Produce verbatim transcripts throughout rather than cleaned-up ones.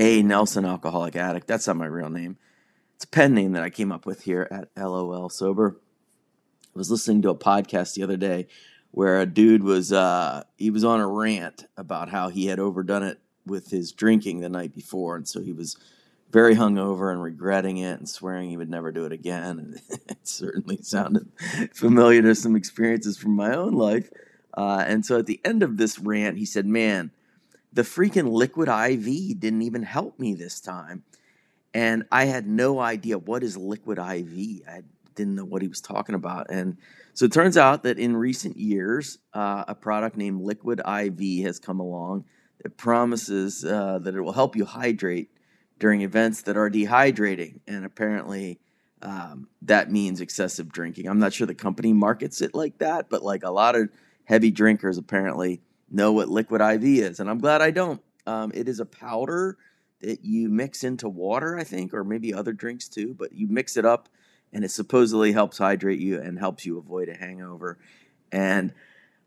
Hey, Nelson, alcoholic addict. That's not my real name. It's a pen name that I came up with here at LOL Sober. I was listening to a podcast the other day where a dude was, uh, he was on a rant about how he had overdone it with his drinking the night before. And so he was very hungover and regretting it and swearing he would never do it again. And it certainly sounded familiar to some experiences from my own life. Uh, and so at the end of this rant, he said, man, the freaking Liquid I V didn't even help me this time. And I had no idea what is Liquid I V. I didn't know what he was talking about. And so it turns out that in recent years, uh, a product named Liquid I V has come along that promises uh, that it will help you hydrate during events that are dehydrating. And apparently um, that means excessive drinking. I'm not sure the company markets it like that, but like a lot of heavy drinkers apparently know what Liquid I V is, and I'm glad I don't. Um, it is a powder that you mix into water, I think, or maybe other drinks too, but you mix it up, and it supposedly helps hydrate you and helps you avoid a hangover. And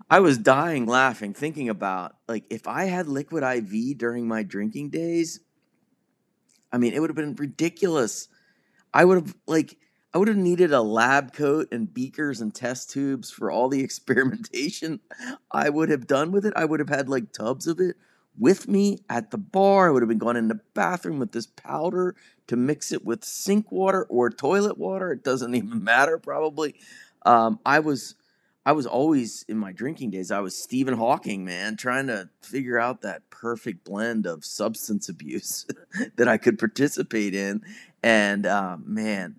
I was dying laughing, thinking about, like, if I had Liquid I V during my drinking days, I mean, it would have been ridiculous. I would have, like... I would have needed a lab coat and beakers and test tubes for all the experimentation I would have done with it. I would have had like tubs of it with me at the bar. I would have been going in the bathroom with this powder to mix it with sink water or toilet water. It doesn't even matter, probably. Um, I was I was always, in my drinking days, I was Stephen Hawking, man, trying to figure out that perfect blend of substance abuse that I could participate in. And uh, man...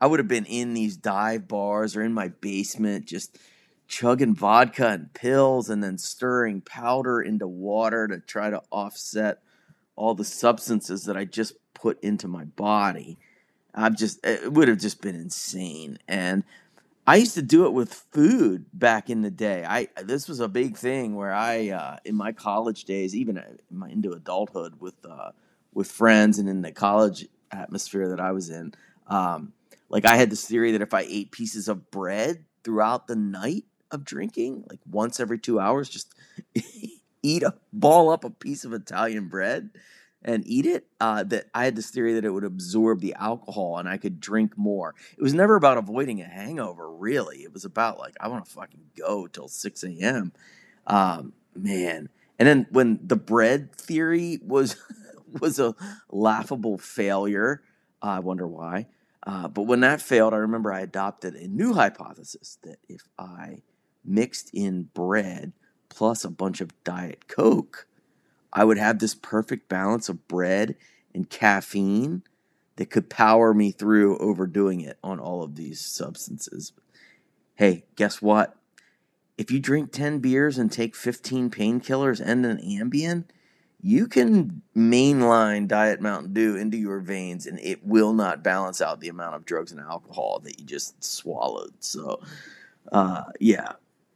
I would have been in these dive bars or in my basement just chugging vodka and pills and then stirring powder into water to try to offset all the substances that I just put into my body. I've just, it would have just been insane. And I used to do it with food back in the day. I, this was a big thing where I, uh, in my college days, even in my, into adulthood with, uh, with friends and in the college atmosphere that I was in, um, like I had this theory that if I ate pieces of bread throughout the night of drinking, like once every two hours, just eat a ball up a piece of Italian bread and eat it, uh, that I had this theory that it would absorb the alcohol and I could drink more. It was never about avoiding a hangover, really. It was about like, I want to fucking go till six a.m. Um, man. And then when the bread theory was, was a laughable failure, uh, I wonder why. Uh, but when that failed, I remember I adopted a new hypothesis that if I mixed in bread plus a bunch of Diet Coke, I would have this perfect balance of bread and caffeine that could power me through overdoing it on all of these substances. Hey, guess what? If you drink ten beers and take fifteen painkillers and an Ambien, you can mainline Diet Mountain Dew into your veins and it will not balance out the amount of drugs and alcohol that you just swallowed. So, uh, yeah,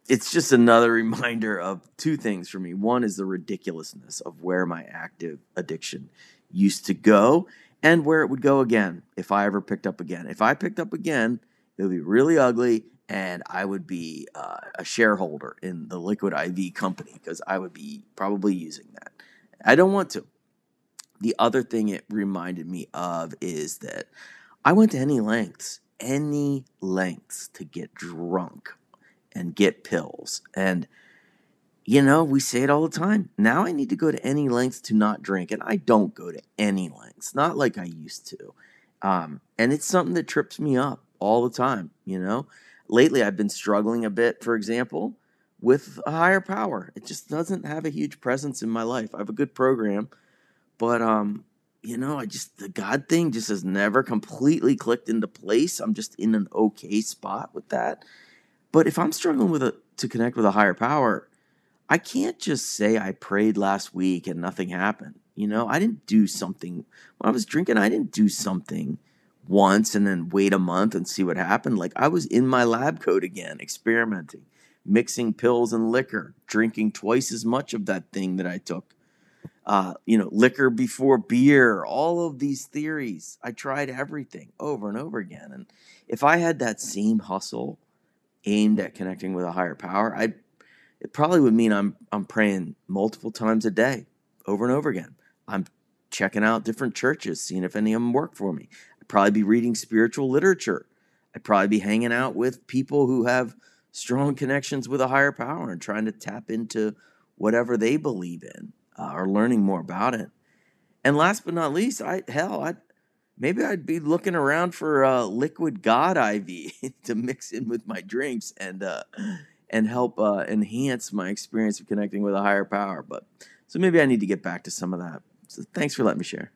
it's just another reminder of two things for me. One is the ridiculousness of where my active addiction used to go and where it would go again if I ever picked up again. If I picked up again, it would be really ugly and I would be uh, a shareholder in the Liquid I V company because I would be probably using that. I don't want to. The other thing it reminded me of is that I went to any lengths, any lengths to get drunk and get pills. And, you know, we say it all the time. Now I need to go to any lengths to not drink. And I don't go to any lengths, not like I used to. Um, and it's something that trips me up all the time, you know. Lately I've been struggling a bit, for example, with a higher power. It just doesn't have a huge presence in my life. I have a good program, but, um, you know, I just, the God thing just has never completely clicked into place. I'm just in an okay spot with that. But if I'm struggling with a, to connect with a higher power, I can't just say I prayed last week and nothing happened. You know, I didn't do something when I was drinking. I didn't do something once and then wait a month and see what happened. Like I was in my lab coat again, experimenting, mixing pills and liquor, drinking twice as much of that thing that I took, uh, you know, liquor before beer, all of these theories. I tried everything over and over again. And if I had that same hustle aimed at connecting with a higher power, I'd, it probably would mean I'm, I'm praying multiple times a day over and over again. I'm checking out different churches, seeing if any of them work for me. I'd probably be reading spiritual literature. I'd probably be hanging out with people who have strong connections with a higher power and trying to tap into whatever they believe in uh, or learning more about it. And last but not least, I hell, I'd, maybe I'd be looking around for uh, Liquid I V to mix in with my drinks and uh, and help uh, enhance my experience of connecting with a higher power. But so maybe I need to get back to some of that. So thanks for letting me share.